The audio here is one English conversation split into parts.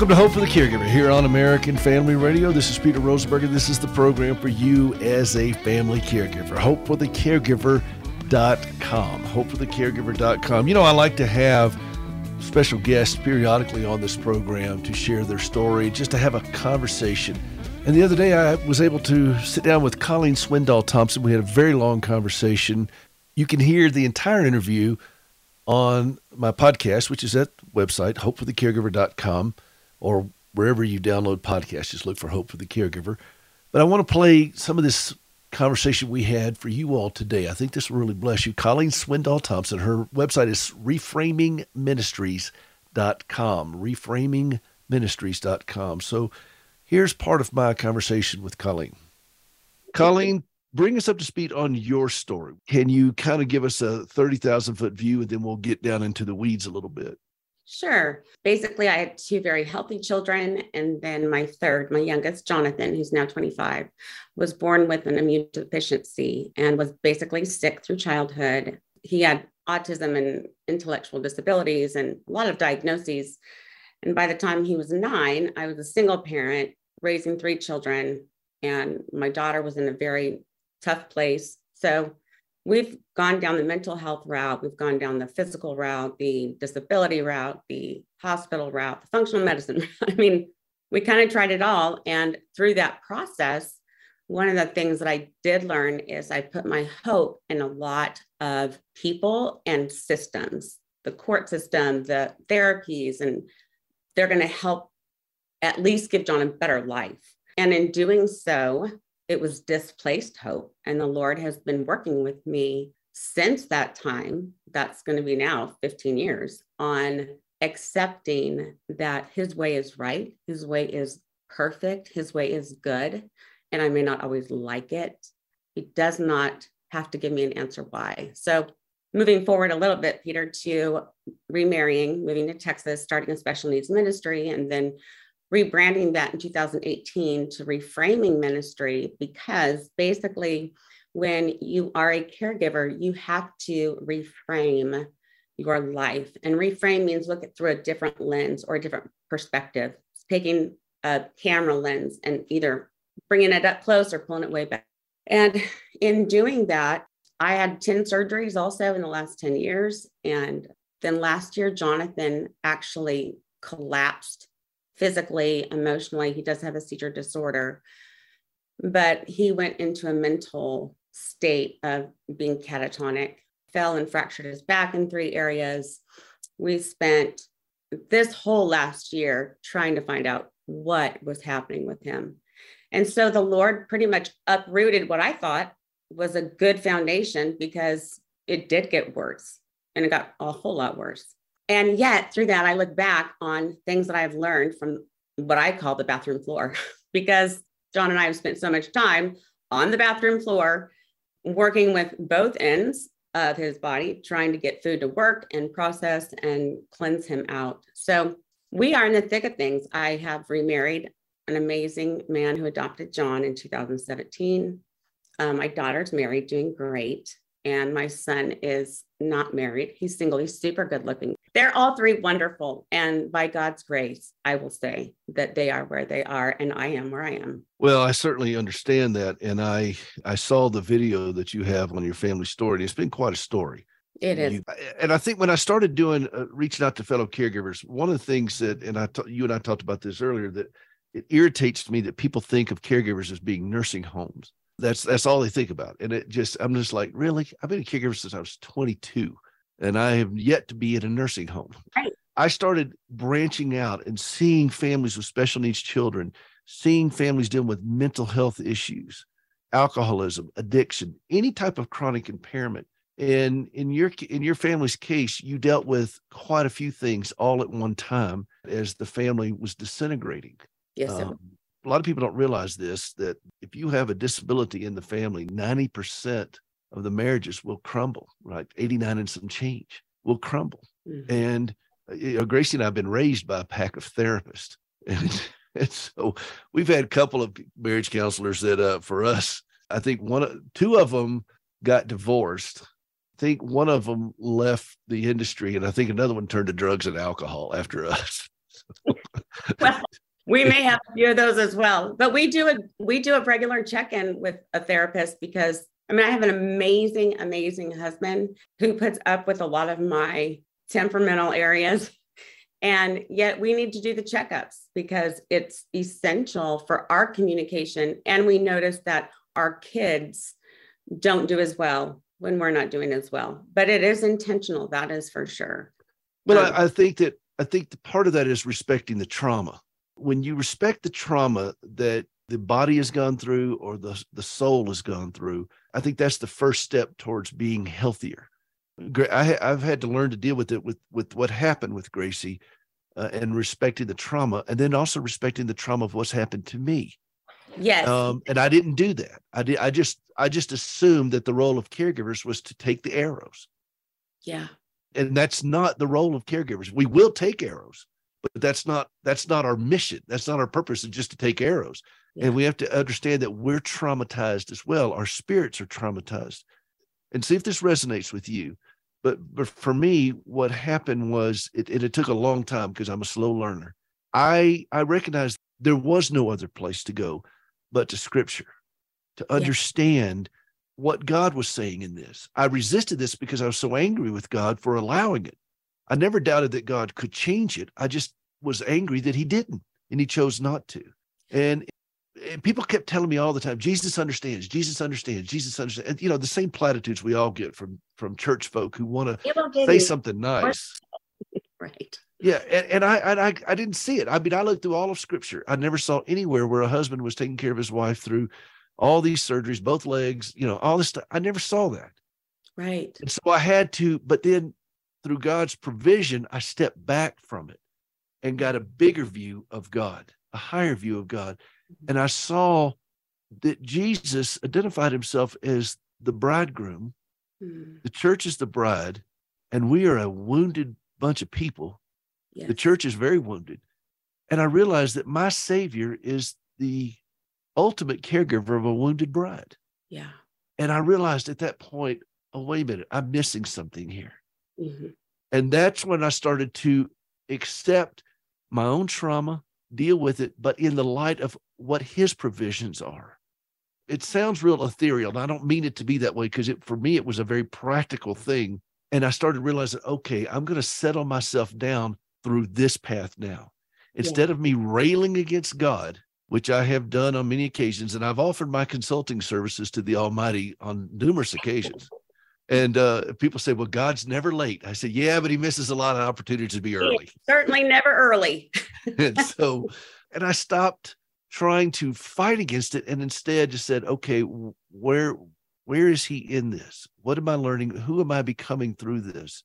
Welcome to Hope for the Caregiver here on American Family Radio. This is Peter Rosenberger. This is the program for you as a family caregiver. Hopeforthecaregiver.com. Hopeforthecaregiver.com. You know, I like to have special guests periodically on this program to share their story, just to have a conversation. And the other day I was able to sit down with Colleen Swindoll Thompson. We had a very long conversation. You can hear the entire interview on my podcast, which is at the website, hopeforthecaregiver.com, or wherever you download podcasts, just look for Hope for the Caregiver. But I want to play some of this conversation we had for you all today. I think this will really bless you. Colleen Swindoll Thompson, her website is Reframingministries.com, Reframingministries.com. So here's part of my conversation with Colleen. Colleen, bring us up to speed on your story. Can you kind of give us a 30,000-foot view, and then we'll get down into the weeds a little bit? Sure. Basically, I had two very healthy children, and then my third, my youngest, Jonathan, who's now 25, was born with an immune deficiency and was basically sick through childhood. He had autism and intellectual disabilities and a lot of diagnoses. And by the time he was 9, I was a single parent raising 3 children, and my daughter was in a very tough place. So we've gone down the mental health route. We've gone down the physical route, the disability route, the hospital route, the functional medicine. I mean, we kind of tried it all. And through that process, one of the things that I did learn is I put my hope in a lot of people and systems, the court system, the therapies, and they're going to help at least give John a better life. And in doing so, it was displaced hope. And the Lord has been working with me since that time, that's going to be now 15 years, on accepting that his way is right, his way is perfect, his way is good, and I may not always like it. He does not have to give me an answer why. So moving forward a little bit, Peter, to remarrying, moving to Texas, starting a special needs ministry, and then rebranding that in 2018 to Reframing Ministry, because basically when you are a caregiver, you have to reframe your life. And reframe means look at through a different lens or a different perspective. It's taking a camera lens and either bringing it up close or pulling it way back. And in doing that, I had 10 surgeries also in the last 10 years. And then last year, Jonathan actually collapsed physically, emotionally. He does have a seizure disorder, but he went into a mental state of being catatonic, fell and fractured his back in 3 areas. We spent this whole last year trying to find out what was happening with him. And so the Lord pretty much uprooted what I thought was a good foundation, because it did get worse, and it got a whole lot worse. And yet through that, I look back on things that I've learned from what I call the bathroom floor, because John and I have spent so much time on the bathroom floor, working with both ends of his body, trying to get food to work and process and cleanse him out. So we are in the thick of things. I have remarried an amazing man who adopted John in 2017. My daughter's married, doing great. And my son is not married. He's single. He's super good looking. They're all 3 wonderful. And by God's grace, I will say that they are where they are, and I am where I am. Well, I certainly understand that. And I saw the video that you have on your family story, and it's been quite a story. It is. And I think when I started doing, reaching out to fellow caregivers, one of the things that, and you and I talked about this earlier, that it irritates me that people think of caregivers as being nursing homes. That's all they think about. And I'm just like, really? I've been a caregiver since I was 22, and I have yet to be in a nursing home. Right. I started branching out and seeing families with special needs children, seeing families dealing with mental health issues, alcoholism, addiction, any type of chronic impairment. And in your family's case, you dealt with quite a few things all at one time as the family was disintegrating. Yes, sir. A lot of people don't realize this, that if you have a disability in the family, 90% of the marriages will crumble, right? 89 and some change will crumble. Mm-hmm. And Gracie and I have been raised by a pack of therapists. And so we've had a couple of marriage counselors that for us, I think two of them got divorced. I think one of them left the industry, and I think another one turned to drugs and alcohol after us. So, Well, we may have a few of those as well, but we do a regular check-in with a therapist because I mean, I have an amazing, amazing husband who puts up with a lot of my temperamental areas. And yet we need to do the checkups because it's essential for our communication. And we notice that our kids don't do as well when we're not doing as well, but it is intentional. That is for sure. But I think the part of that is respecting the trauma. When you respect the trauma that the body has gone through or the soul has gone through, I think that's the first step towards being healthier. I've had to learn to deal with it, with what happened with Gracie and respecting the trauma, and then also respecting the trauma of what's happened to me. Yes. And I didn't do that. I just assumed that the role of caregivers was to take the arrows. Yeah. And that's not the role of caregivers. We will take arrows, but that's not our mission. That's not our purpose, is just to take arrows. Yeah. And we have to understand that we're traumatized as well. Our spirits are traumatized. And see if this resonates with you. But for me, what happened was, it took a long time because I'm a slow learner. I recognized there was no other place to go but to Scripture, to understand what God was saying in this. I resisted this because I was so angry with God for allowing it. I never doubted that God could change it. I just was angry that he didn't, and he chose not to. And people kept telling me all the time, Jesus understands, Jesus understands, Jesus understands. And, you know, the same platitudes we all get from church folk who want to say something nice. Right. Yeah. And I didn't see it. I mean, I looked through all of Scripture. I never saw anywhere where a husband was taking care of his wife through all these surgeries, both legs, you know, all this stuff. I never saw that. Right. And so I had to, but then through God's provision, I stepped back from it and got a bigger view of God, a higher view of God. And I saw that Jesus identified himself as the bridegroom. Mm. The church is the bride, and we are a wounded bunch of people. Yes. The church is very wounded. And I realized that my Savior is the ultimate caregiver of a wounded bride. Yeah. And I realized at that point, oh, wait a minute, I'm missing something here. Mm-hmm. And that's when I started to accept my own trauma, deal with it, but in the light of what his provisions are. It sounds real ethereal, and I don't mean it to be that way, because for me, it was a very practical thing. And I started realizing, okay, I'm going to settle myself down through this path now. Instead of me railing against God, which I have done on many occasions, and I've offered my consulting services to the Almighty on numerous occasions. And people say, well, God's never late. I said, yeah, but he misses a lot of opportunities to be early. Certainly never early. And I stopped trying to fight against it, and instead just said, okay, where is he in this? What am I learning? Who am I becoming through this?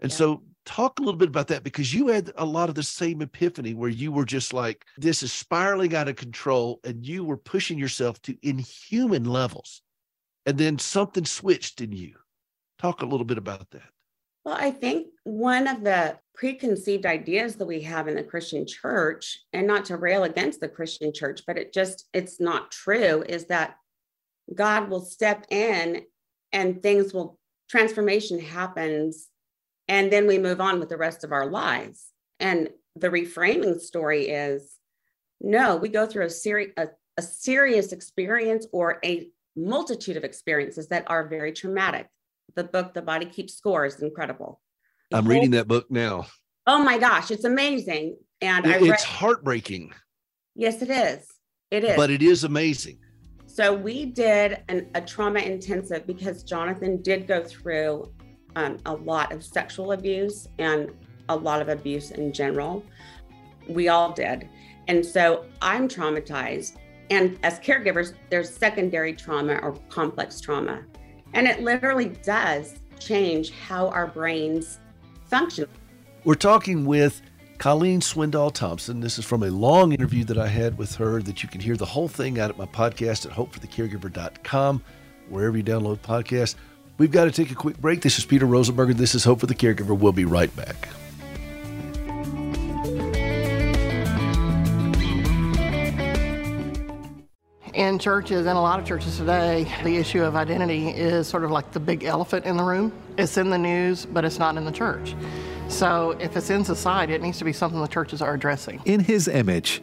And so talk a little bit about that, because you had a lot of the same epiphany where you were just like, this is spiraling out of control, and you were pushing yourself to inhuman levels. And then something switched in you. Talk a little bit about that. Well, I think one of the preconceived ideas that we have in the Christian church, and not to rail against the Christian church, but it's not true, is that God will step in and transformation happens, and then we move on with the rest of our lives. And the reframing story is, no, we go through a serious experience or a multitude of experiences that are very traumatic. The book, The Body Keeps Score, is incredible. I'm reading that book now. Oh my gosh, it's amazing. And it's heartbreaking. Yes, it is. It is. But it is amazing. So we did a trauma intensive because Jonathan did go through a lot of sexual abuse and a lot of abuse in general. We all did. And so I'm traumatized. And as caregivers, there's secondary trauma or complex trauma. And it literally does change how our brains function. We're talking with Colleen Swindoll Thompson. This is from a long interview that I had with her that you can hear the whole thing out at my podcast at hopeforthecaregiver.com, wherever you download podcasts. We've got to take a quick break. This is Peter Rosenberger. This is Hope for the Caregiver. We'll be right back. In churches, and a lot of churches today, the issue of identity is sort of like the big elephant in the room. It's in the news, but it's not in the church. So if it's in society, it needs to be something the churches are addressing. In His Image,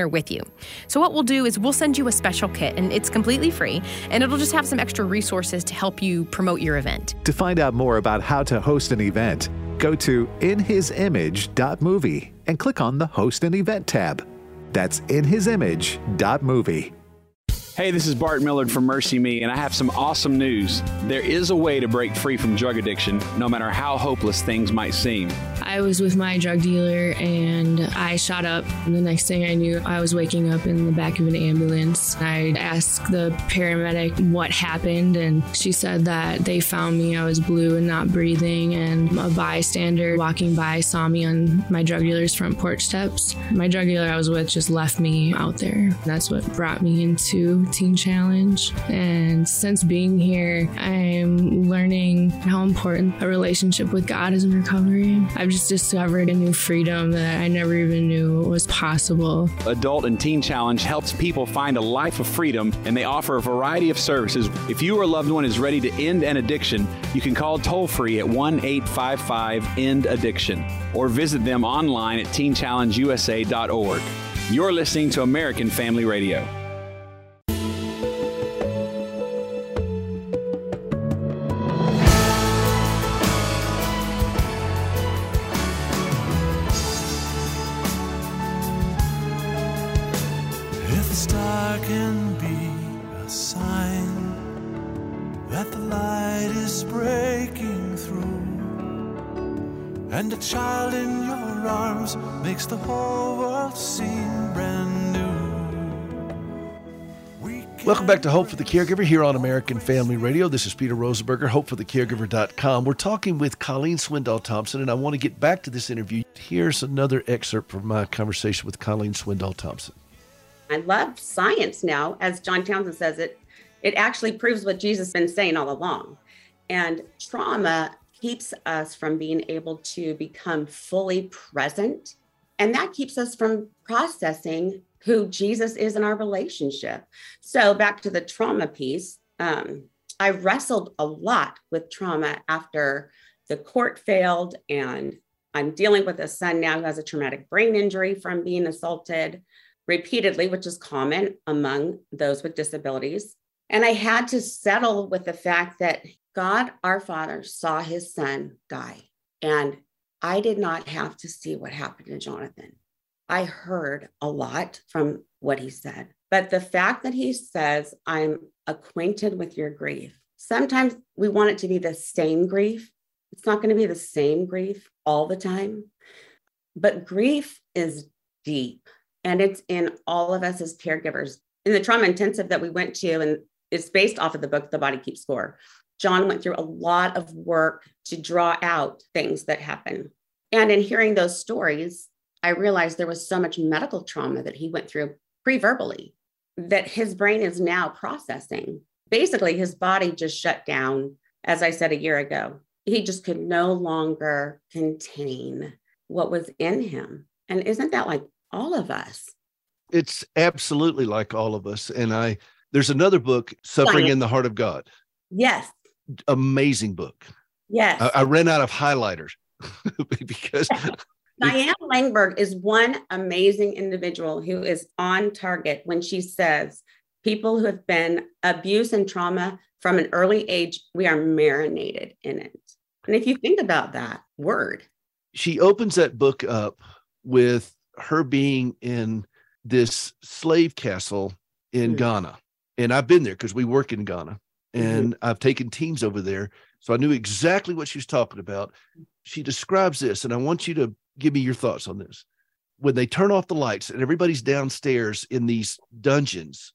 with you. So what we'll do is we'll send you a special kit, and it's completely free, and it'll just have some extra resources to help you promote your event. To find out more about how to host an event, go to inhisimage.movie and click on the Host an Event tab. That's inhisimage.movie. Hey, this is Bart Millard from Mercy Me, and I have some awesome news. There is a way to break free from drug addiction, no matter how hopeless things might seem. I was with my drug dealer, and I shot up. And the next thing I knew, I was waking up in the back of an ambulance. I asked the paramedic what happened, and she said that they found me. I was blue and not breathing, and a bystander walking by saw me on my drug dealer's front porch steps. My drug dealer I was with just left me out there. That's what brought me into Teen Challenge, and since being here, I'm learning how important a relationship with God is in recovery. I've just discovered a new freedom that I never even knew was possible. Adult and Teen Challenge helps people find a life of freedom, and they offer a variety of services. If you or a loved one is ready to end an addiction, you can call toll-free at 1-855-END-ADDICTION or visit them online at teenchallengeusa.org. You're listening to American Family Radio. And a child in your arms makes the whole world seem brand new. Welcome back to Hope for the Caregiver here on American Family Radio. This is Peter Rosenberger, hopeforthecaregiver.com. We're talking with Colleen Swindoll Thompson, and I want to get back to this interview. Here's another excerpt from my conversation with Colleen Swindoll Thompson. I love science now. As John Townsend says, it actually proves what Jesus has been saying all along. And trauma keeps us from being able to become fully present. And that keeps us from processing who Jesus is in our relationship. So back to the trauma piece, I wrestled a lot with trauma after the court failed, and I'm dealing with a son now who has a traumatic brain injury from being assaulted repeatedly, which is common among those with disabilities. And I had to settle with the fact that God, our Father, saw his son die. And I did not have to see what happened to Jonathan. I heard a lot from what he said. But the fact that he says, I'm acquainted with your grief. Sometimes we want it to be the same grief. It's not going to be the same grief all the time. But grief is deep. And it's in all of us as caregivers. In the trauma intensive that we went to, and it's based off of the book, The Body Keeps Score, John went through a lot of work to draw out things that happen. And in hearing those stories, I realized there was so much medical trauma that he went through pre-verbally that his brain is now processing. Basically, his body just shut down, as I said a year ago. He just could no longer contain what was in him. And isn't that like all of us? It's absolutely like all of us. And there's another book, Suffering in the Heart of God. Yes. Amazing book. Yes. I ran out of highlighters because Diane Langberg is one amazing individual who is on target when she says people who have been abused and trauma from an early age, we are marinated in it. And if you think about that word, she opens that book up with her being in this slave castle in Ghana. And I've been there because we work in Ghana. And I've taken teams over there. So I knew exactly what she was talking about. She describes this, and I want you to give me your thoughts on this. When they turn off the lights and everybody's downstairs in these dungeons,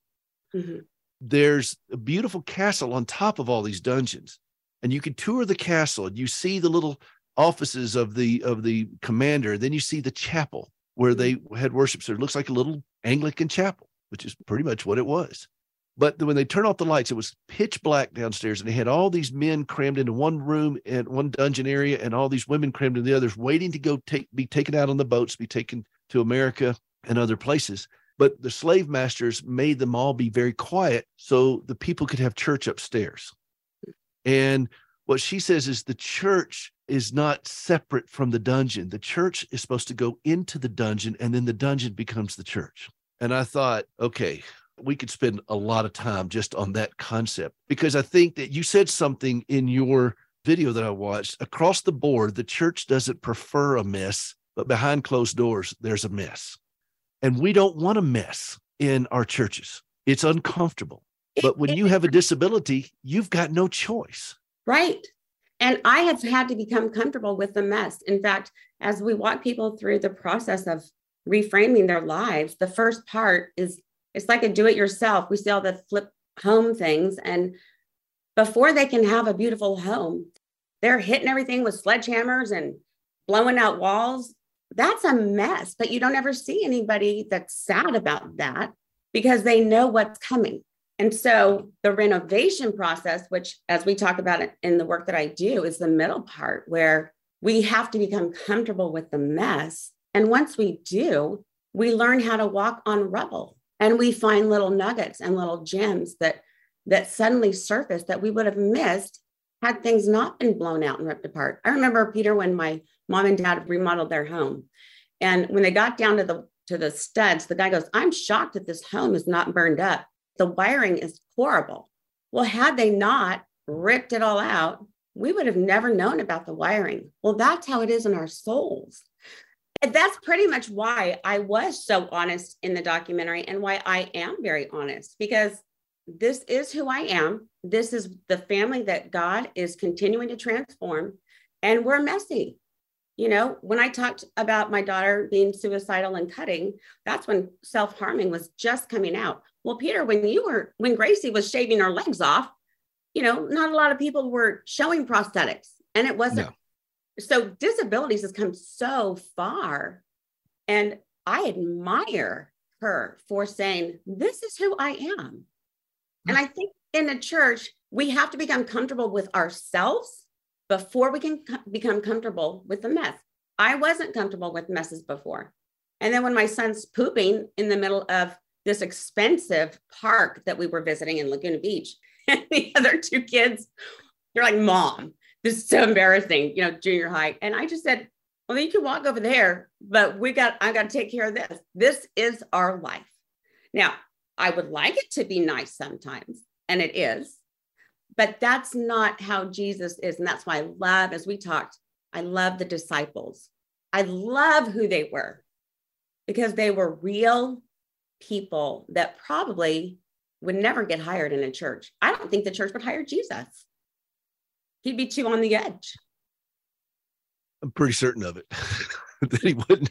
there's a beautiful castle on top of all these dungeons. And you can tour the castle, and you see the little offices of the commander. Then you see the chapel where they had worship. So it looks like a little Anglican chapel, which is pretty much what it was. But when they turned off the lights, it was pitch black downstairs, and they had all these men crammed into one room and one dungeon area, and all these women crammed in the others, waiting to go be taken out on the boats, be taken to America and other places. But the slave masters made them all be very quiet so the people could have church upstairs. And what she says is the church is not separate from the dungeon. The church is supposed to go into the dungeon, and then the dungeon becomes the church. And I thought, okay, we could spend a lot of time just on that concept, because I think that you said something in your video that I watched. Across the board, the church doesn't prefer a mess, but behind closed doors, there's a mess. And we don't want a mess in our churches. It's uncomfortable. But when you have a disability, you've got no choice. Right. And I have had to become comfortable with the mess. In fact, as we walk people through the process of reframing their lives, the first part is, it's like a do-it-yourself. We see all the flip home things. And before they can have a beautiful home, they're hitting everything with sledgehammers and blowing out walls. That's a mess, but you don't ever see anybody that's sad about that because they know what's coming. And so the renovation process, which as we talk about it in the work that I do, is the middle part where we have to become comfortable with the mess. And once we do, we learn how to walk on rubble. And we find little nuggets and little gems that suddenly surface that we would have missed had things not been blown out and ripped apart. I remember, Peter, when my mom and dad remodeled their home, and when they got down to the studs, the guy goes, "I'm shocked that this home is not burned up. The wiring is horrible." Well, had they not ripped it all out, we would have never known about the wiring. Well, that's how it is in our souls. That's pretty much why I was so honest in the documentary, and why I am very honest, because this is who I am. This is the family that God is continuing to transform, and we're messy. You know, when I talked about my daughter being suicidal and cutting, that's when self-harming was just coming out. Well, Peter, when Gracie was shaving her legs off, you know, not a lot of people were showing prosthetics, and it wasn't. No. So disabilities has come so far, and I admire her for saying, this is who I am. And I think in the church, we have to become comfortable with ourselves before we can become comfortable with the mess. I wasn't comfortable with messes before. And then when my son's pooping in the middle of this expensive park that we were visiting in Laguna Beach, and the other two kids, they're like, "Mom, this is so embarrassing," you know, junior high. And I just said, "Well, you can walk over there, but I got to take care of this. This is our life." Now, I would like it to be nice sometimes, and it is, but that's not how Jesus is. And that's why I love, as we talked, I love the disciples. I love who they were, because they were real people that probably would never get hired in a church. I don't think the church would hire Jesus. He'd be too on the edge. I'm pretty certain of it that he wouldn't.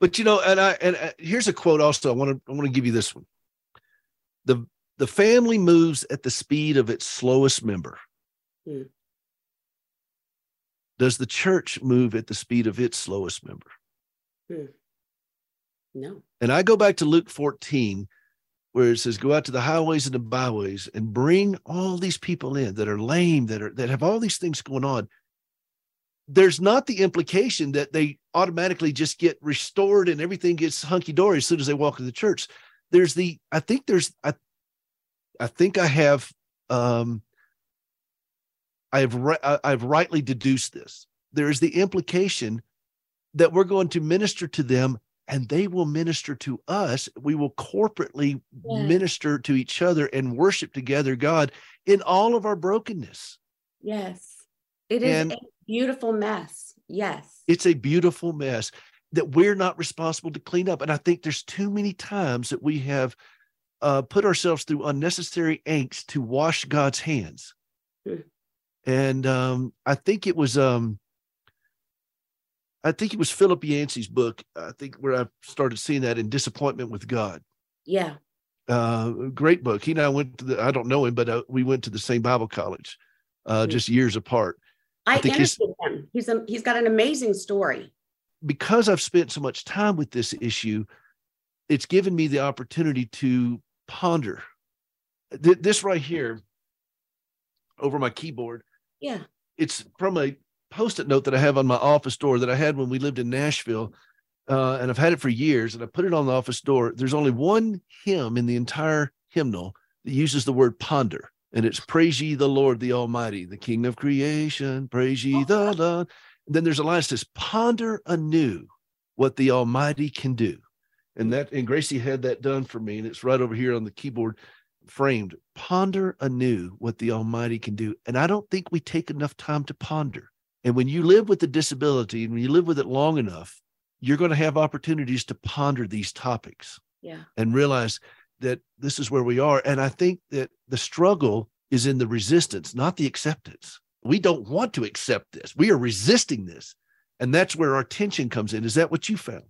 But you know, and here's a quote also. I want to give you this one. The family moves at the speed of its slowest member. Mm. Does the church move at the speed of its slowest member? Mm. No. And I go back to Luke 14. Where it says, "Go out to the highways and the byways and bring all these people in that are lame, that have all these things going on." There's not the implication that they automatically just get restored and everything gets hunky-dory as soon as they walk into the church. There's the, I've rightly deduced this. There is the implication that we're going to minister to them, and they will minister to us. We will corporately minister to each other and worship together God in all of our brokenness. Yes. It is a beautiful mess. Yes. It's a beautiful mess that we're not responsible to clean up. And I think there's too many times that we have put ourselves through unnecessary angst to wash God's hands. And I think it was... I think it was Philip Yancey's book, I think, where I started seeing that in Disappointment with God. Yeah. Great book. He and I went to I don't know him, but we went to the same Bible college, just years apart. I interviewed him. He's got an amazing story. Because I've spent so much time with this issue, it's given me the opportunity to ponder this right here over my keyboard. Yeah. It's from a Post-it note that I have on my office door that I had when we lived in Nashville. And I've had it for years, and I put it on the office door. There's only one hymn in the entire hymnal that uses the word ponder. And it's praise ye the Lord, the Almighty, the King of creation, praise ye the Lord. And then there's a line that says, ponder anew what the Almighty can do. And Gracie had that done for me. And it's right over here on the keyboard framed, ponder anew what the Almighty can do. And I don't think we take enough time to ponder. And when you live with the disability and when you live with it long enough, you're going to have opportunities to ponder these topics and realize that this is where we are. And I think that the struggle is in the resistance, not the acceptance. We don't want to accept this. We are resisting this. And that's where our tension comes in. Is that what you found?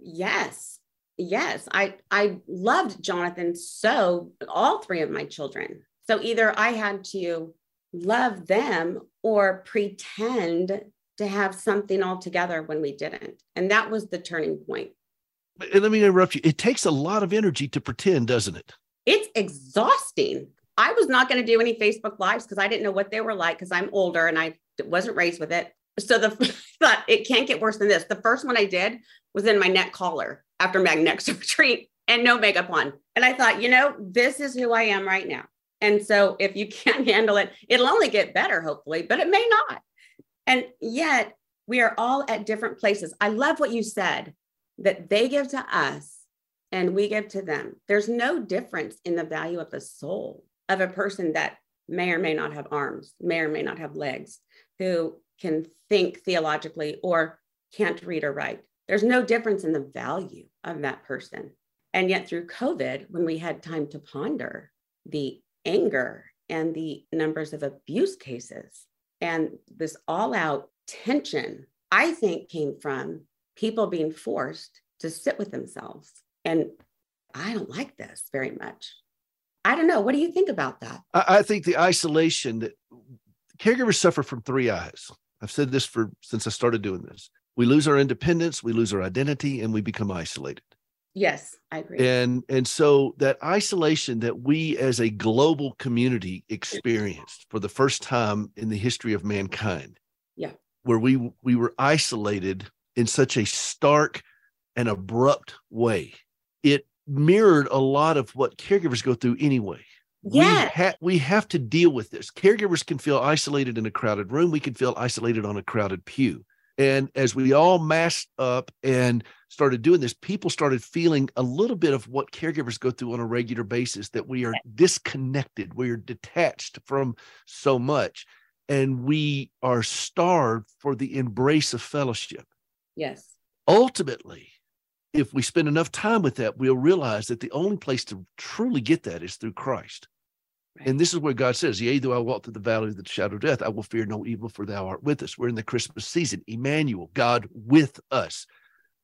Yes. Yes. I loved Jonathan. So all three of my children. So either I had to love them or pretend to have something altogether when we didn't. And that was the turning point. And let me interrupt you. It takes a lot of energy to pretend, doesn't it? It's exhausting. I was not going to do any Facebook Lives because I didn't know what they were like because I'm older and I wasn't raised with it. So but it can't get worse than this. The first one I did was in my neck collar after neck surgery and no makeup on. And I thought, this is who I am right now. And so if you can't handle it, it'll only get better, hopefully, but it may not. And yet we are all at different places. I love what you said, that they give to us and we give to them. There's no difference in the value of the soul of a person that may or may not have arms, may or may not have legs, who can think theologically or can't read or write. There's no difference in the value of that person. And yet through COVID, when we had time to ponder the anger and the numbers of abuse cases and this all-out tension, I think came from people being forced to sit with themselves. And I don't like this very much. I don't know. What do you think about that? I think the isolation that caregivers suffer from three I's. I've said this since I started doing this. We lose our independence, we lose our identity, and we become isolated. Yes, I agree. And so that isolation that we as a global community experienced for the first time in the history of mankind, where we were isolated in such a stark and abrupt way, it mirrored a lot of what caregivers go through anyway. Yes. We have to deal with this. Caregivers can feel isolated in a crowded room. We can feel isolated on a crowded pew. And as we all masked up and started doing this, people started feeling a little bit of what caregivers go through on a regular basis, that we are disconnected, we are detached from so much, and we are starved for the embrace of fellowship. Yes. Ultimately, if we spend enough time with that, we'll realize that the only place to truly get that is through Christ. Right. And this is where God says, yea, though I walk through the valley of the shadow of death, I will fear no evil, for thou art with us. We're in the Christmas season, Emmanuel, God with us.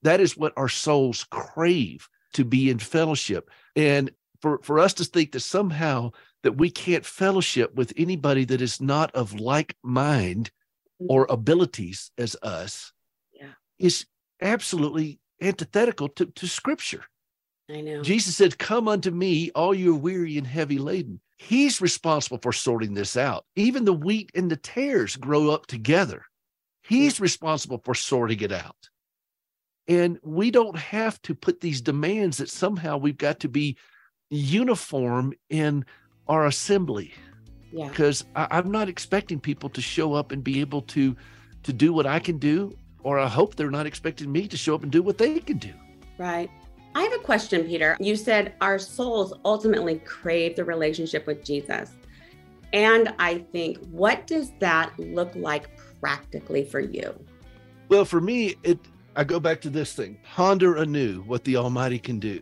That is what our souls crave, to be in fellowship. And for us to think that somehow that we can't fellowship with anybody that is not of like mind or abilities as us is absolutely antithetical to Scripture. I know. Jesus said, come unto me, all you weary and heavy laden. He's responsible for sorting this out. Even the wheat and the tares grow up together. He's responsible for sorting it out. And we don't have to put these demands that somehow we've got to be uniform in our assembly. Yeah. Because I'm not expecting people to show up and be able to do what I can do, or I hope they're not expecting me to show up and do what they can do. Right. I have a question, Peter. You said our souls ultimately crave the relationship with Jesus. And I think, what does that look like practically for you? Well, for me, I go back to this thing, ponder anew what the Almighty can do.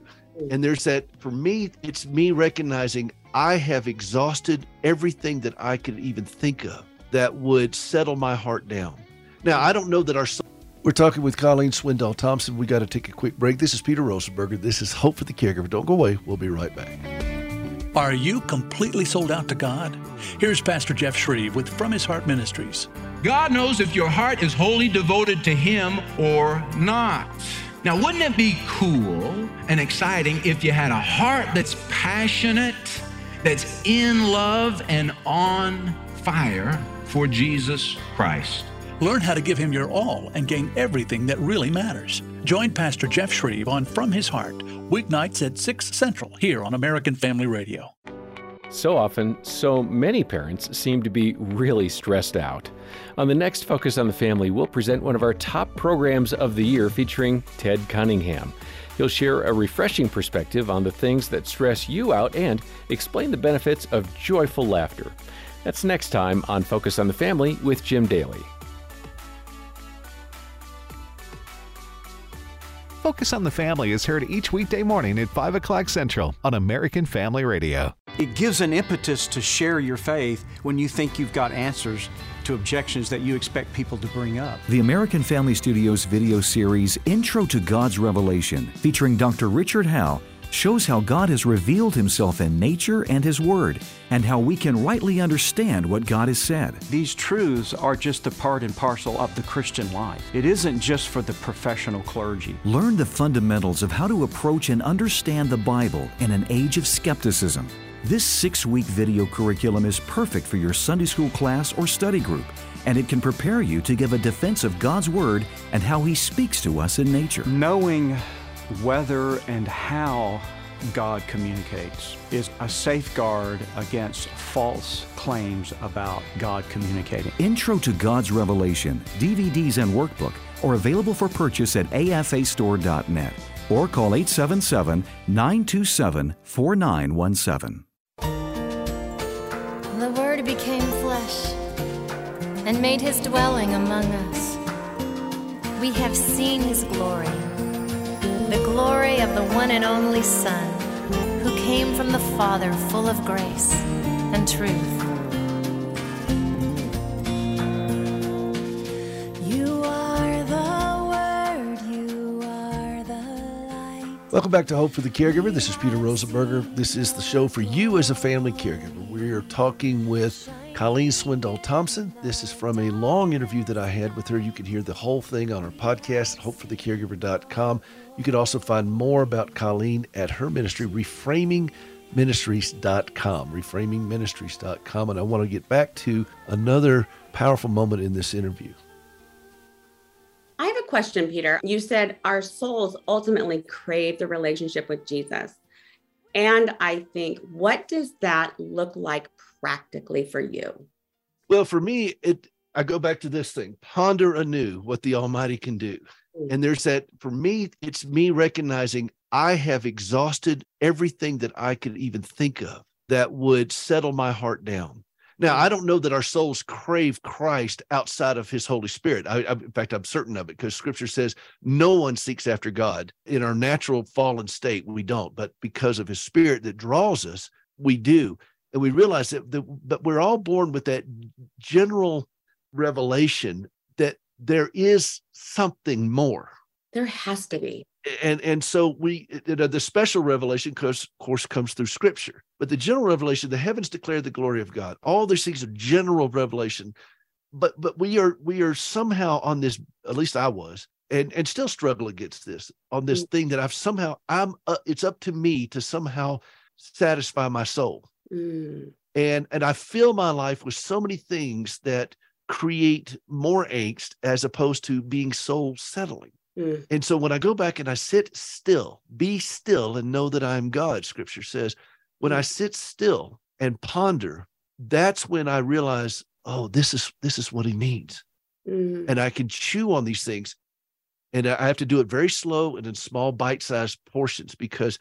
And there's that, for me, it's me recognizing I have exhausted everything that I could even think of that would settle my heart down. Now, I don't know that our souls. We're talking with Colleen Swindoll Thompson. We got to take a quick break. This is Peter Rosenberger. This is Hope for the Caregiver. Don't go away. We'll be right back. Are you completely sold out to God? Here's Pastor Jeff Shreve with From His Heart Ministries. God knows if your heart is wholly devoted to Him or not. Now, wouldn't it be cool and exciting if you had a heart that's passionate, that's in love and on fire for Jesus Christ? Learn how to give Him your all and gain everything that really matters. Join Pastor Jeff Shreve on From His Heart, weeknights at 6 Central here on American Family Radio. So often, so many parents seem to be really stressed out. On the next Focus on the Family, we'll present one of our top programs of the year featuring Ted Cunningham. He'll share a refreshing perspective on the things that stress you out and explain the benefits of joyful laughter. That's next time on Focus on the Family with Jim Daly. Focus on the Family is heard each weekday morning at 5 o'clock Central on American Family Radio. It gives an impetus to share your faith when you think you've got answers to objections that you expect people to bring up. The American Family Studios video series, Intro to God's Revelation, featuring Dr. Richard Howe, shows how God has revealed Himself in nature and His Word, and how we can rightly understand what God has said. These truths are just a part and parcel of the Christian life. It isn't just for the professional clergy. Learn the fundamentals of how to approach and understand the Bible in an age of skepticism. This 6-week video curriculum is perfect for your Sunday school class or study group, and it can prepare you to give a defense of God's Word and how He speaks to us in nature. Knowing whether and how God communicates is a safeguard against false claims about God communicating. Intro to God's Revelation, DVDs and workbook are available for purchase at afastore.net or call 877-927-4917. And the Word became flesh and made His dwelling among us. We have seen His glory, the glory of the one and only Son, who came from the Father, full of grace and truth. You are the Word, you are the light. Welcome back to Hope for the Caregiver. This is Peter Rosenberger. This is the show for you as a family caregiver. We are talking with Colleen Swindoll Thompson. This is from a long interview that I had with her. You can hear the whole thing on our podcast at hopeforthecaregiver.com. You can also find more about Colleen at her ministry, Reframingministries.com. Reframingministries.com. And I want to get back to another powerful moment in this interview. I have a question, Peter. You said our souls ultimately crave the relationship with Jesus. And I think, what does that look like practically for you? Well, for me, I go back to this thing, ponder anew what the Almighty can do. And there's that, for me, it's me recognizing I have exhausted everything that I could even think of that would settle my heart down. Now, I don't know that our souls crave Christ outside of His Holy Spirit. In fact, I'm certain of it, because Scripture says no one seeks after God. In our natural fallen state, we don't. But because of His Spirit that draws us, we do. And we realize that we're all born with that general revelation that there is something more. There has to be. And so we, the special revelation, of course, comes through Scripture. But the general revelation, the heavens declare the glory of God. All these things are general revelation. But we are somehow on this, at least I was, and still struggle against this, on this thing that I've somehow, it's up to me to somehow satisfy my soul. Mm. And I fill my life with so many things that create more angst as opposed to being soul settling. Mm. And so when I go back and I sit still, be still and know that I am God, Scripture says, when I sit still and ponder, that's when I realize, oh, this is what He needs. Mm. And I can chew on these things, and I have to do it very slow and in small bite-sized portions, because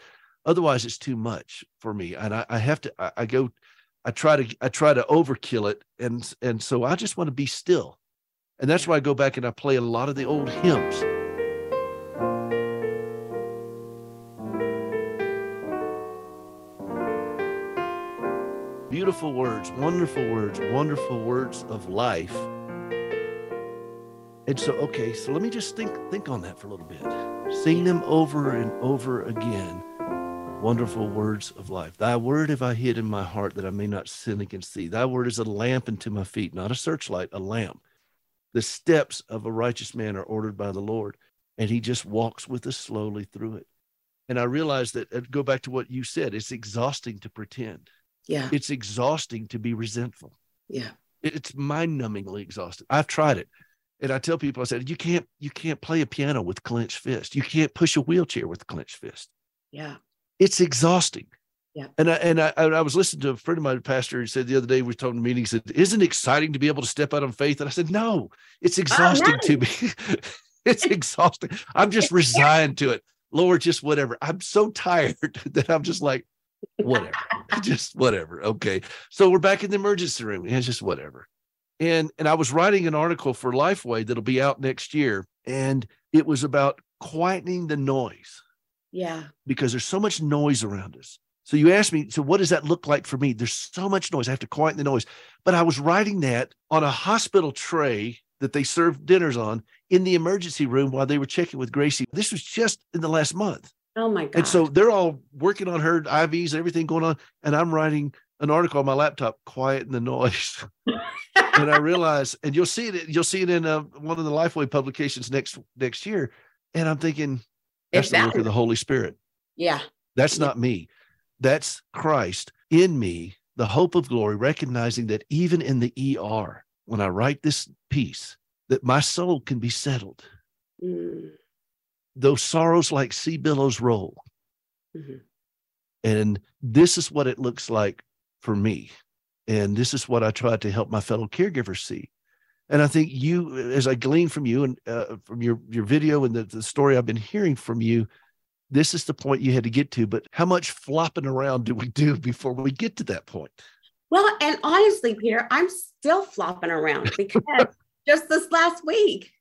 otherwise it's too much for me. And I try to overkill it. And so I just want to be still. And that's why I go back and I play a lot of the old hymns. Beautiful words, wonderful words, wonderful words of life. And so, okay, so let me just think on that for a little bit. Sing them over and over again. Wonderful words of life. Thy word have I hid in my heart that I may not sin against thee. Thy word is a lamp unto my feet, not a searchlight, a lamp. The steps of a righteous man are ordered by the Lord, and he just walks with us slowly through it. And I realized that, go back to what you said, it's exhausting to pretend. Yeah. It's exhausting to be resentful. Yeah. It's mind-numbingly exhausting. I've tried it. And I tell people, I said, you can't play a piano with clenched fist. You can't push a wheelchair with clenched fist. Yeah. It's exhausting. Yeah. And I was listening to a friend of mine, a pastor, who said the other day, we were talking to meetings, said, isn't it exciting to be able to step out on faith? And I said, no, it's exhausting to me. It's exhausting. I'm just resigned to it. Lord, just whatever. I'm so tired that I'm just like, whatever, just whatever. Okay. So we're back in the emergency room. It's just whatever. And I was writing an article for Lifeway that'll be out next year. And it was about quietening the noise. Yeah. Because there's so much noise around us. So you asked me, so what does that look like for me? There's so much noise. I have to quieten the noise. But I was writing that on a hospital tray that they served dinners on in the emergency room while they were checking with Gracie. This was just in the last month. Oh my God. And so they're all working on her IVs and everything going on. And I'm writing an article on my laptop, quieten the noise. And I realized, and you'll see it in one of the Lifeway publications next year. And I'm thinking, that's the work of the Holy Spirit. Yeah. That's not me. That's Christ in me, the hope of glory, recognizing that even in the ER, when I write this piece, that my soul can be settled. Mm. Though sorrows like sea billows roll. Mm-hmm. And this is what it looks like for me. And this is what I try to help my fellow caregivers see. And I think you, as I glean from you and from your video and the story I've been hearing from you, this is the point you had to get to, but how much flopping around do we do before we get to that point? Well, and honestly, Peter, I'm still flopping around because just this last week,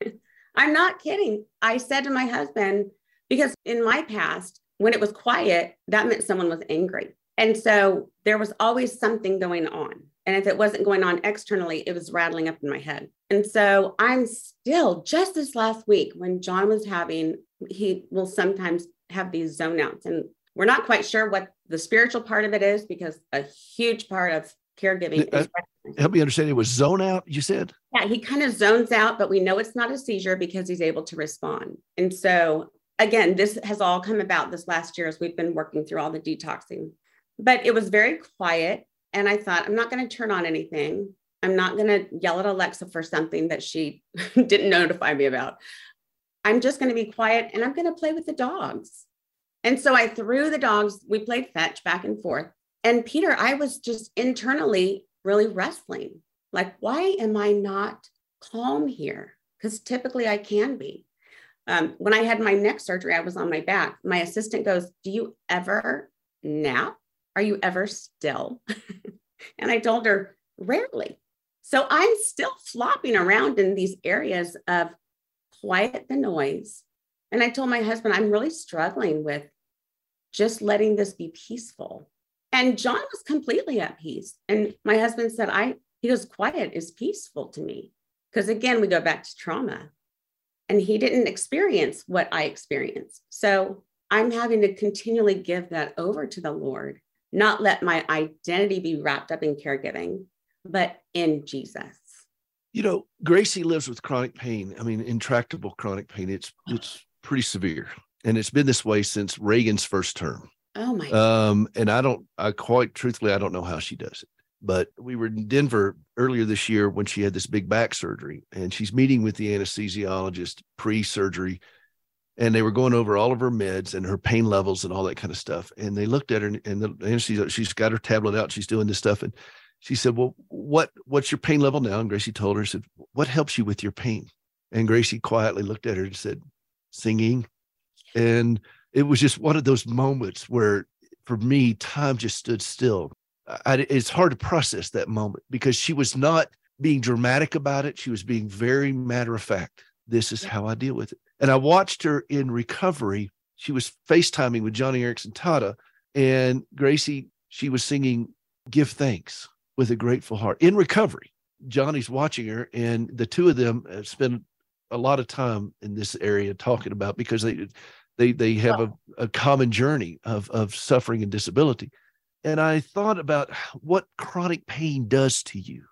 I'm not kidding. I said to my husband, because in my past, when it was quiet, that meant someone was angry. And so there was always something going on. And if it wasn't going on externally, it was rattling up in my head. And so I'm still, just this last week when John was having, he will sometimes have these zone outs. And we're not quite sure what the spiritual part of it is, because a huge part of caregiving is help me understand. It was zone out, you said? Yeah, he kind of zones out, but we know it's not a seizure because he's able to respond. And so again, this has all come about this last year as we've been working through all the detoxing. But it was very quiet. And I thought, I'm not going to turn on anything. I'm not going to yell at Alexa for something that she didn't notify me about. I'm just going to be quiet and I'm going to play with the dogs. And so I threw the dogs. We played fetch back and forth. And Peter, I was just internally really wrestling. Like, why am I not calm here? Because typically I can be. When I had my neck surgery, I was on my back. My assistant goes, do you ever nap? Are you ever still? And I told her, rarely. So I'm still flopping around in these areas of quiet the noise. And I told my husband, I'm really struggling with just letting this be peaceful. And John was completely at peace. And my husband said, he goes, quiet is peaceful to me. Because again, we go back to trauma. And he didn't experience what I experienced. So I'm having to continually give that over to the Lord, not let my identity be wrapped up in caregiving, but in Jesus. You know, Gracie lives with chronic pain. I mean, intractable chronic pain. It's pretty severe. And it's been this way since Reagan's first term. Oh my God. And I don't know how she does it, but we were in Denver earlier this year when she had this big back surgery, and she's meeting with the anesthesiologist pre-surgery, and they were going over all of her meds and her pain levels and all that kind of stuff. And they looked at her, and the anesthesiologist, she's got her tablet out. She's doing this stuff. And she said, well, what's your pain level now? And Gracie told her, said, what helps you with your pain? And Gracie quietly looked at her and said, singing. And it was just one of those moments where, for me, time just stood still. It's hard to process that moment because she was not being dramatic about it. She was being very matter of fact. This is how I deal with it. And I watched her in recovery. She was FaceTiming with Joni Eareckson Tada, and Gracie, she was singing, give thanks with a grateful heart in recovery. Johnny's watching her, and the two of them spend a lot of time in this area talking about, because they have a common journey of suffering and disability. And I thought about what chronic pain does to you.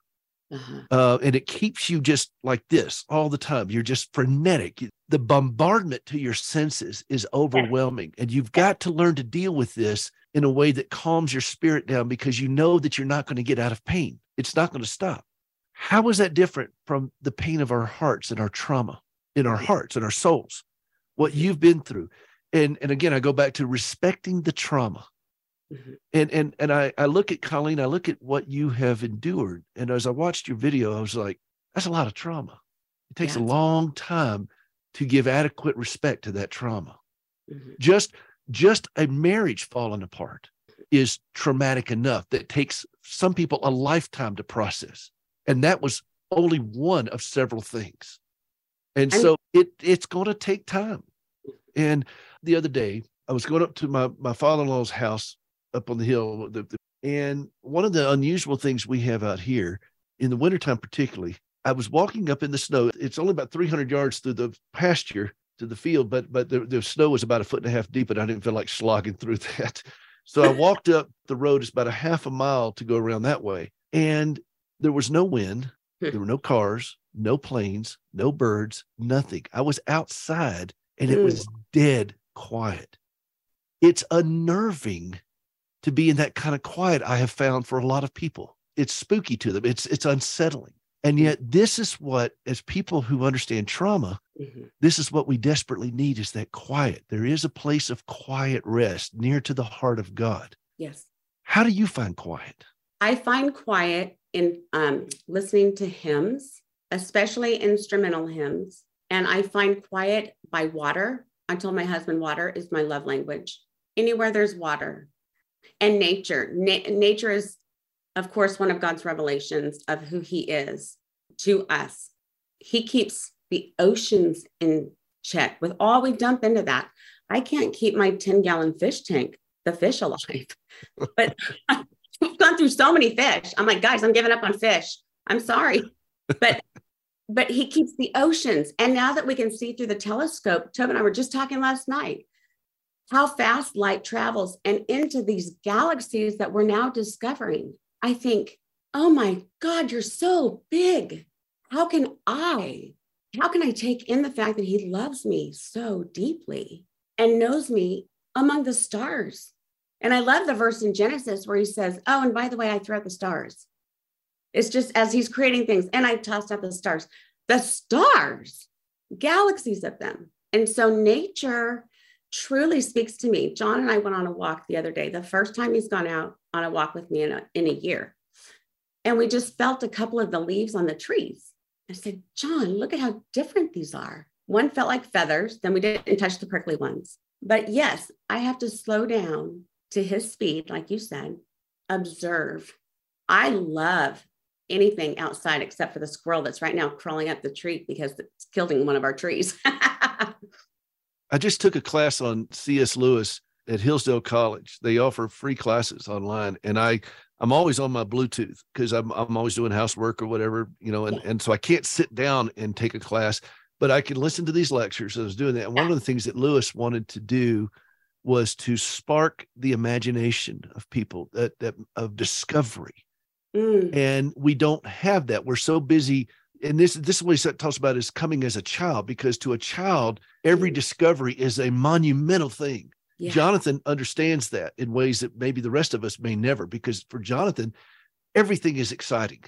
And it keeps you just like this all the time. You're just frenetic. The bombardment to your senses is overwhelming. And you've got to learn to deal with this in a way that calms your spirit down, because you know that you're not going to get out of pain. It's not going to stop. How is that different from the pain of our hearts and our trauma in our hearts and our souls, what you've been through? And again, I go back to respecting the trauma. And I look at Colleen, I look at what you have endured. And as I watched your video, I was like, that's a lot of trauma. It takes a long time to give adequate respect to that trauma. Just a marriage falling apart is traumatic enough that takes some people a lifetime to process. And that was only one of several things. And so it's going to take time. And the other day, I was going up to my father-in-law's house up on the hill. And one of the unusual things we have out here, in the wintertime particularly, I was walking up in the snow. It's only about 300 yards through the pasture to the field, but the snow was about 1.5 feet deep, and I didn't feel like slogging through that. So I walked up the road. It's about half a mile to go around that way. And there was no wind. There were no cars, no planes, no birds, nothing. I was outside, and it was dead quiet. It's unnerving to be in that kind of quiet, I have found, for a lot of people. It's spooky to them. It's unsettling. And yet this is what, as people who understand trauma, this is what we desperately need, is that quiet. There is a place of quiet rest near to the heart of God. Yes. How do you find quiet? I find quiet in listening to hymns, especially instrumental hymns. And I find quiet by water. I told my husband water is my love language. Anywhere there's water. And nature. Nature is, of course, one of God's revelations of who he is to us. He keeps the oceans in check with all we dump into that. I can't keep my 10-gallon fish tank, the fish, alive. But we've gone through so many fish. I'm like, guys, I'm giving up on fish. I'm sorry. But he keeps the oceans. And now that we can see through the telescope, Tobin and I were just talking last night, how fast light travels and into these galaxies that we're now discovering. I think, oh my God, you're so big. How can I take in the fact that he loves me so deeply and knows me among the stars? And I love the verse in Genesis where he says, oh, and by the way, I threw out the stars. It's just as he's creating things. And I tossed out the stars, galaxies of them. And so nature truly speaks to me. John and I went on a walk the other day, the first time he's gone out on a walk with me in a year. And we just felt a couple of the leaves on the trees. I said, John, look at how different these are. One felt like feathers. Then we didn't touch the prickly ones. But yes, I have to slow down to his speed, like you said, observe. I love anything outside except for the squirrel that's right now crawling up the tree because it's killing one of our trees. I just took a class on C.S. Lewis at Hillsdale College. They offer free classes online. And I'm always on my Bluetooth because I'm always doing housework or whatever, you know, and so I can't sit down and take a class, but I can listen to these lectures. So I was doing that. And one of the things that Lewis wanted to do was to spark the imagination of people, of discovery. And we don't have that. We're so busy. And this is what he talks about is coming as a child, because to a child, every discovery is a monumental thing. Yeah. Jonathan understands that in ways that maybe the rest of us may never, because for Jonathan, everything is exciting.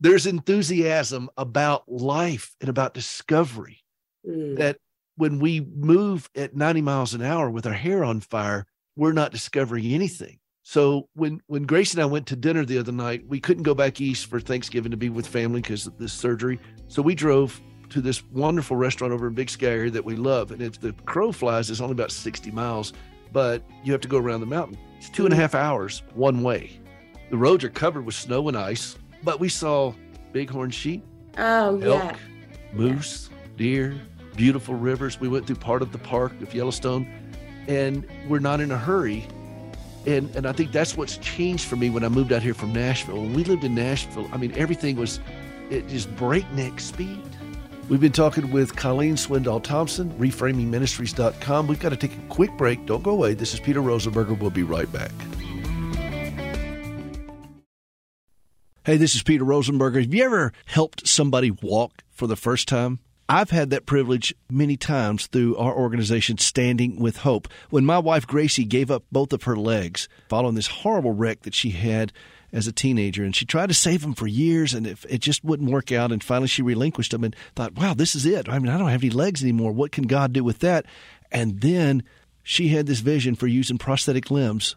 There's enthusiasm about life and about discovery that when we move at 90 miles an hour with our hair on fire, we're not discovering anything. So when Grace and I went to dinner the other night, we couldn't go back east for Thanksgiving to be with family because of this surgery. So we drove to this wonderful restaurant over in Big Sky area that we love. And if the crow flies, it's only about 60 miles, but you have to go around the mountain. It's 2.5 hours one way. The roads are covered with snow and ice, but we saw bighorn sheep, elk, moose, deer, beautiful rivers. We went through part of the park of Yellowstone, and we're not in a hurry. And I think that's what's changed for me when I moved out here from Nashville. When we lived in Nashville, I mean, everything was at just breakneck speed. We've been talking with Colleen Swindoll Thompson, Reframingministries.com. We've got to take a quick break. Don't go away. This is Peter Rosenberger. We'll be right back. Hey, this is Peter Rosenberger. Have you ever helped somebody walk for the first time? I've had that privilege many times through our organization, Standing With Hope. When my wife, Gracie, gave up both of her legs following this horrible wreck that she had as a teenager, and she tried to save them for years, and it just wouldn't work out, and finally she relinquished them and thought, wow, this is it. I mean, I don't have any legs anymore. What can God do with that? And then she had this vision for using prosthetic limbs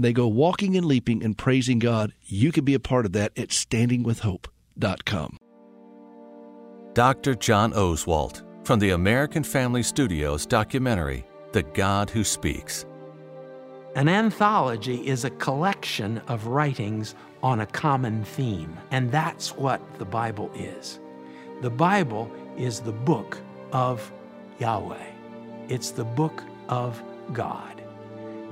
They go walking and leaping and praising God. You can be a part of that at standingwithhope.com. Dr. John Oswalt from the American Family Studios documentary, The God Who Speaks. An anthology is a collection of writings on a common theme, and that's what the Bible is. The Bible is the book of Yahweh. It's the book of God.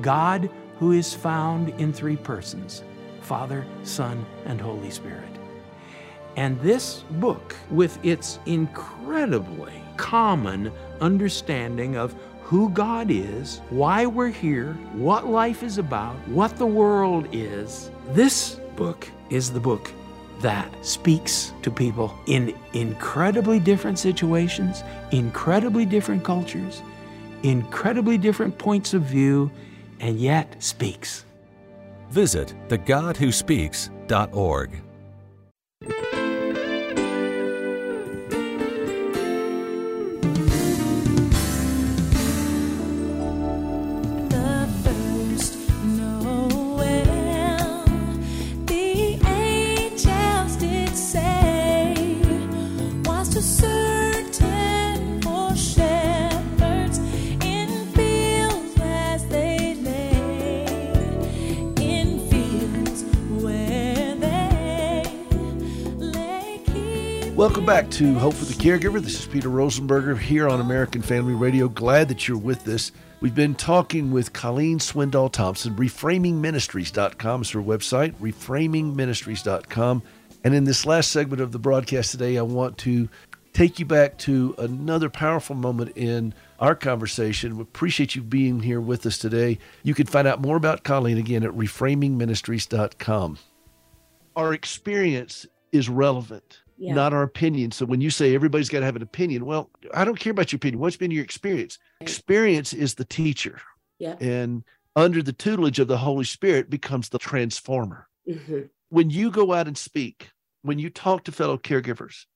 God who is found in three persons, Father, Son, and Holy Spirit. And this book, with its incredibly common understanding of who God is, why we're here, what life is about, what the world is, this book is the book that speaks to people in incredibly different situations, incredibly different cultures, incredibly different points of view, and yet speaks. Visit thegodwhospeaks.org. Welcome back to Hope for the Caregiver. This is Peter Rosenberger here on American Family Radio. Glad that you're with us. We've been talking with Colleen Swindoll Thompson. Reframingministries.com is her website, reframingministries.com. And in this last segment of the broadcast today, I want to take you back to another powerful moment in our conversation. We appreciate you being here with us today. You can find out more about Colleen again at reframingministries.com. Our experience is relevant. Yeah. Not our opinion. So when you say everybody's got to have an opinion, well, I don't care about your opinion. What's been your experience? Right. Experience is the teacher. Yeah. And under the tutelage of the Holy Spirit becomes the transformer. Mm-hmm. When you go out and speak, when you talk to fellow caregivers,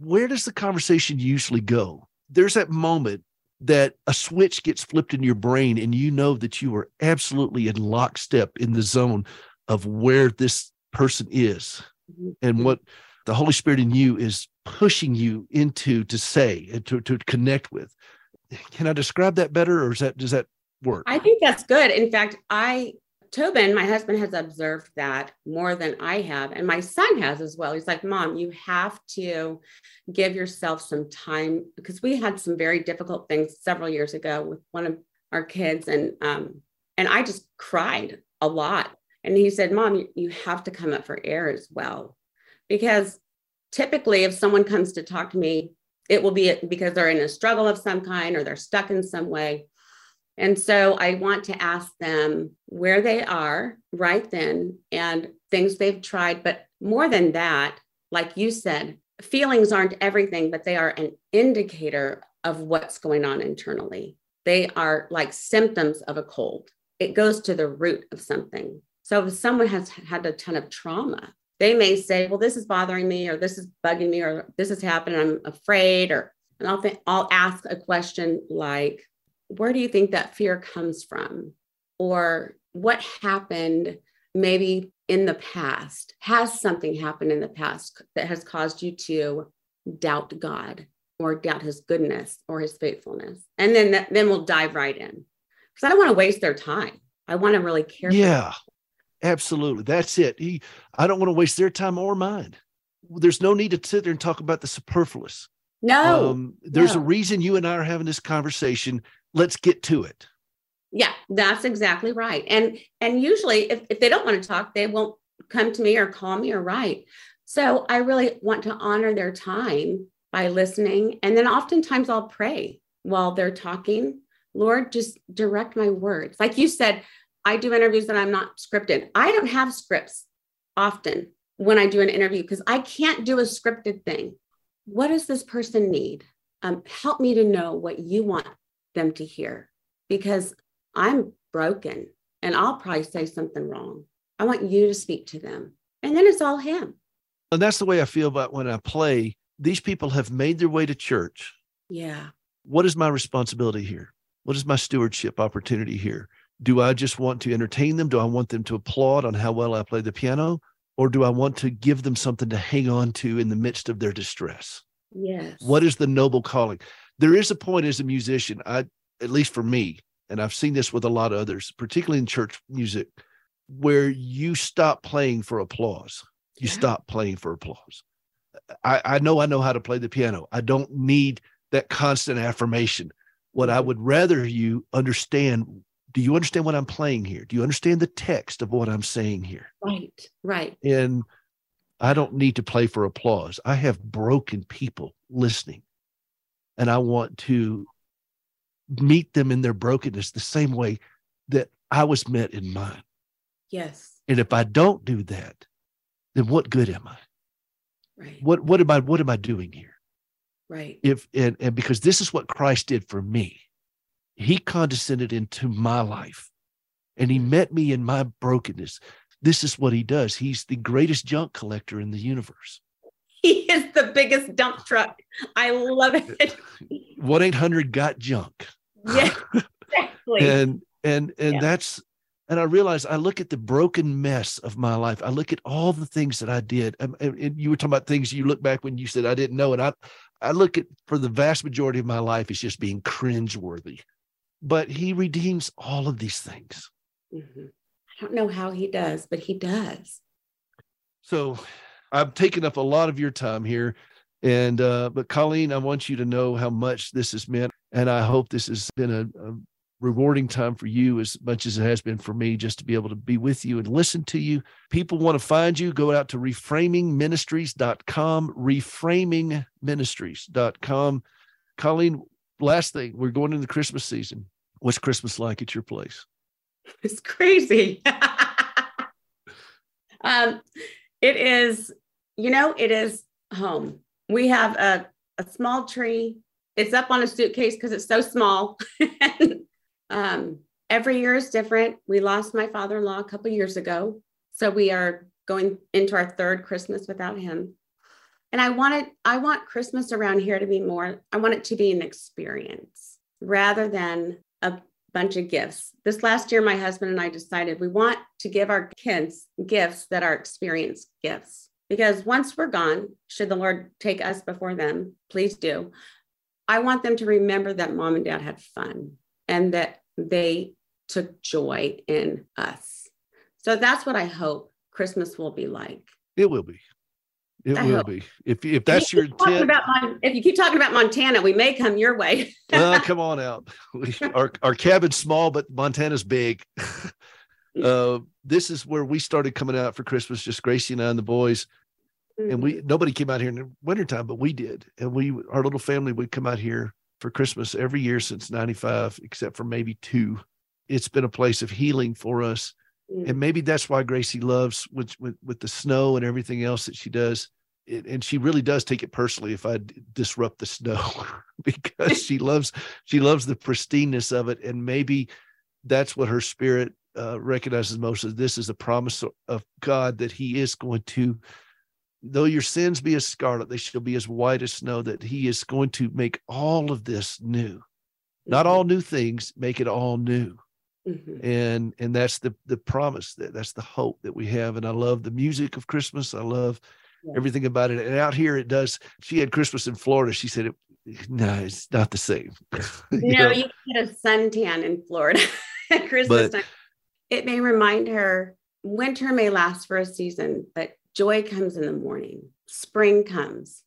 where does the conversation usually go? There's that moment that a switch gets flipped in your brain and you know that you are absolutely in lockstep in the zone of where this person is mm-hmm. and what the Holy Spirit in you is pushing you into to say and to connect with. Can I describe that better, or is that, does that work? I think that's good. In fact, Tobin, my husband, has observed that more than I have. And my son has as well. He's like, Mom, you have to give yourself some time, because we had some very difficult things several years ago with one of our kids. And I just cried a lot. And he said, Mom, you have to come up for air as well. Because typically if someone comes to talk to me, it will be because they're in a struggle of some kind or they're stuck in some way. And so I want to ask them where they are right then and things they've tried. But more than that, like you said, feelings aren't everything, but they are an indicator of what's going on internally. They are like symptoms of a cold. It goes to the root of something. So if someone has had a ton of trauma, they may say, well, this is bothering me, or this is bugging me, or this has happened, I'm afraid, and I'll ask a question like, where do you think that fear comes from? Or what happened maybe in the past? Has something happened in the past that has caused you to doubt God or doubt his goodness or his faithfulness? And then we'll dive right in. Because I don't want to waste their time. I want to really care. Yeah. Absolutely. That's it. I don't want to waste their time or mine. there's no need to sit there and talk about the superfluous. No. There's a reason you and I are having this conversation. Let's get to it. Yeah, that's exactly right. And usually if they don't want to talk, they won't come to me or call me or write. So I really want to honor their time by listening. And then oftentimes I'll pray while they're talking. Lord, just direct my words. Like you said, I do interviews that I'm not scripted. I don't have scripts often when I do an interview because I can't do a scripted thing. What does this person need? Help me to know what you want them to hear, because I'm broken and I'll probably say something wrong. I want you to speak to them. And then it's all him. And that's the way I feel about when I play. These people have made their way to church. Yeah. What is my responsibility here? What is my stewardship opportunity here? Do I just want to entertain them? Do I want them to applaud on how well I play the piano? Or do I want to give them something to hang on to in the midst of their distress? Yes. What is the noble calling? There is a point as a musician, at least for me, and I've seen this with a lot of others, particularly in church music, where you stop playing for applause. You stop playing for applause. I know how to play the piano. I don't need that constant affirmation. What I would rather you understand, do you understand what I'm playing here? Do you understand the text of what I'm saying here? Right, right. And I don't need to play for applause. I have broken people listening, and I want to meet them in their brokenness the same way that I was met in mine. Yes. And if I don't do that, then what good am I? Right. What am I doing here? Right. And because this is what Christ did for me. He condescended into my life and he met me in my brokenness. This is what he does. He's the greatest junk collector in the universe. He is the biggest dump truck. I love it. 1-800 got junk. Yeah, exactly. and that's, and I realize I look at the broken mess of my life. I look at all the things that I did. And you were talking about things you look back when you said, I didn't know. And I look at, for the vast majority of my life, it's just being cringeworthy. But he redeems all of these things. Mm-hmm. I don't know how he does, but he does. So I've taken up a lot of your time here. And, but Colleen, I want you to know how much this has meant. And I hope this has been a rewarding time for you as much as it has been for me, just to be able to be with you and listen to you. People want to find you, go out to reframingministries.com, reframingministries.com. Colleen, last thing, we're going into the Christmas season. What's Christmas like at your place? It's crazy. It is home. We have a small tree. It's up on a suitcase because it's so small. Every year is different. We lost my father-in-law a couple years ago, so we are going into our third Christmas without him. And I want Christmas around here to be more, I want it to be an experience rather than a bunch of gifts. This last year, my husband and I decided we want to give our kids gifts that are experience gifts, because once we're gone, should the Lord take us before them, please do. I want them to remember that mom and dad had fun and that they took joy in us. So that's what I hope Christmas will be like. It will be. It will be. If that's your intent. If you keep talking about Montana, we may come your way. Well, come on out. Our cabin's small, but Montana's big. This is where we started coming out for Christmas, just Gracie and I and the boys. And nobody came out here in the wintertime, but we did. And our little family would come out here for Christmas every year since 95, except for maybe 2. It's been a place of healing for us. Mm. And maybe that's why Gracie loves with the snow and everything else that she does. And she really does take it personally if I disrupt the snow, because she loves the pristineness of it. And maybe that's what her spirit recognizes most, is this is a promise of God that he is going to, though your sins be as scarlet, they shall be as white as snow, that he is going to make all of this new. Mm-hmm. Not all new things, make it all new. Mm-hmm. And that's the promise, that's the hope that we have. And I love the music of Christmas. I love everything about it. And out here it does. She had Christmas in Florida. She said, it's not the same. You get a suntan in Florida at Christmas time. It may remind her, winter may last for a season, but Joy comes in the morning, spring comes,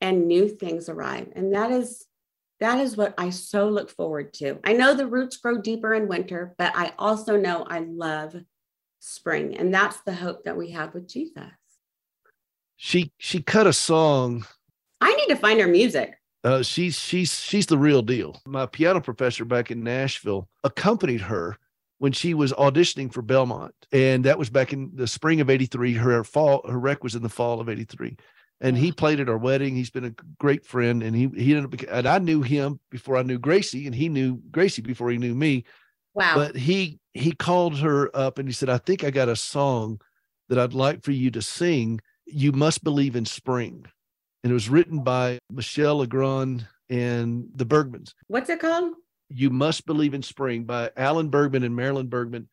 and new things arrive. And that is what I so look forward to. I know the roots grow deeper in winter, but I also know I love spring. And that's the hope that we have with Jesus. She cut a song. I need to find her music. She's the real deal. My piano professor back in Nashville accompanied her when she was auditioning for Belmont. And that was back in the spring of 83. Her rec was in the fall of 83. And he played at our wedding. He's been a great friend. And he ended up, and I knew him before I knew Gracie, and he knew Gracie before he knew me. Wow. But he called her up and he said, I think I got a song that I'd like for you to sing. You Must Believe in Spring. And it was written by Michelle Legrand and the Bergmans. What's it called? You Must Believe in Spring by Alan Bergman and Marilyn Bergman.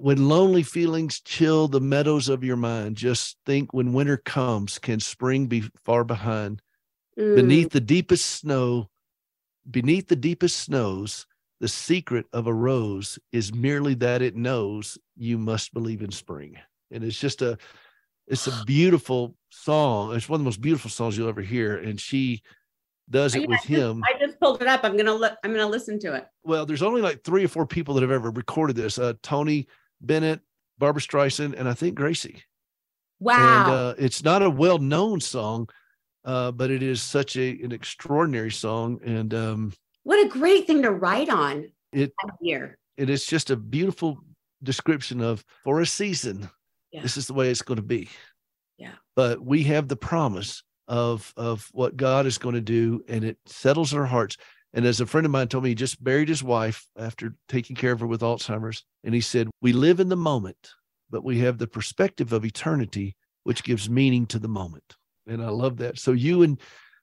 When lonely feelings chill the meadows of your mind, just think when winter comes, can spring be far behind? Mm. Beneath the deepest snows, the secret of a rose is merely that it knows you must believe in spring. And it's just a beautiful song. It's one of the most beautiful songs you'll ever hear. And she does it with him. I just pulled it up. I'm gonna listen to it. Well, there's only like 3 or 4 people that have ever recorded this. Tony Bennett, Barbra Streisand, and I think Gracie. Wow. And it's not a well-known song, but it is such an extraordinary song. And what a great thing to write on that year. It is just a beautiful description of for a season. Yeah. This is the way it's going to be. Yeah. But we have the promise of what God is going to do, and it settles our hearts. And as a friend of mine told me, he just buried his wife after taking care of her with Alzheimer's. And he said, we live in the moment, but we have the perspective of eternity, which gives meaning to the moment. And I love that. So you and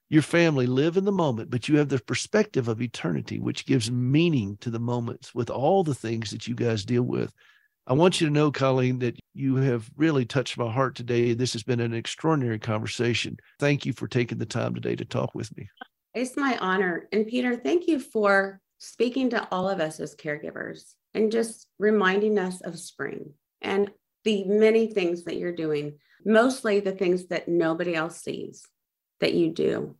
your family live in the moment, but you have the perspective of eternity, which gives meaning to the moments with all the things that you guys deal with. I want you to know, Colleen, that you have really touched my heart today. This has been an extraordinary conversation. Thank you for taking the time today to talk with me. It's my honor. And Peter, thank you for speaking to all of us as caregivers and just reminding us of spring and the many things that you're doing, mostly the things that nobody else sees that you do.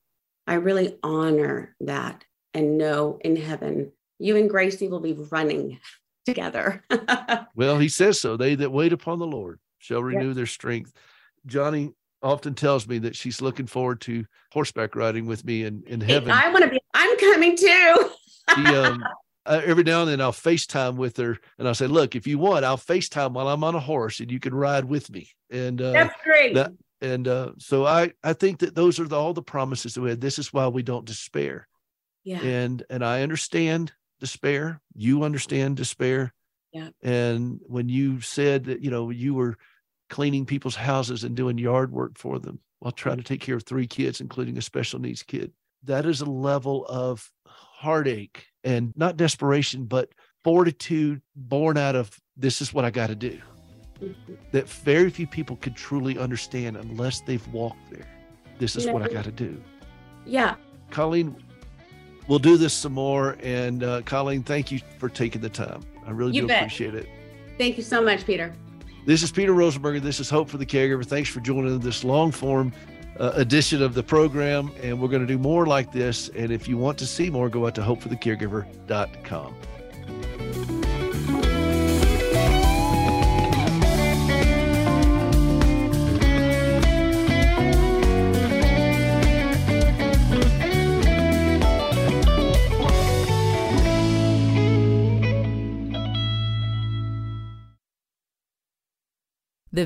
I really honor that and know in heaven, you and Gracie will be running together. Well, he says so. They that wait upon the Lord shall renew their strength. Johnny often tells me that she's looking forward to horseback riding with me in heaven. I want to be, I'm coming too. Every now and then I'll FaceTime with her and I'll say, look, if you want, I'll FaceTime while I'm on a horse and you can ride with me. And that's great. So I think that those are all the promises that we had. This is why we don't despair. Yeah. And I understand despair. You understand despair. Yeah. And when you said that, you were cleaning people's houses and doing yard work for them while trying to take care of 3 kids, including a special needs kid, that is a level of heartache and not desperation, but fortitude born out of this is what I got to do. That very few people could truly understand unless they've walked there. This is what I got to do. Yeah. Colleen, we'll do this some more. And Colleen, thank you for taking the time. I really do appreciate it. Thank you so much, Peter. This is Peter Rosenberger. This is Hope for the Caregiver. Thanks for joining this long form edition of the program. And we're going to do more like this. And if you want to see more, go out to hopeforthecaregiver.com. The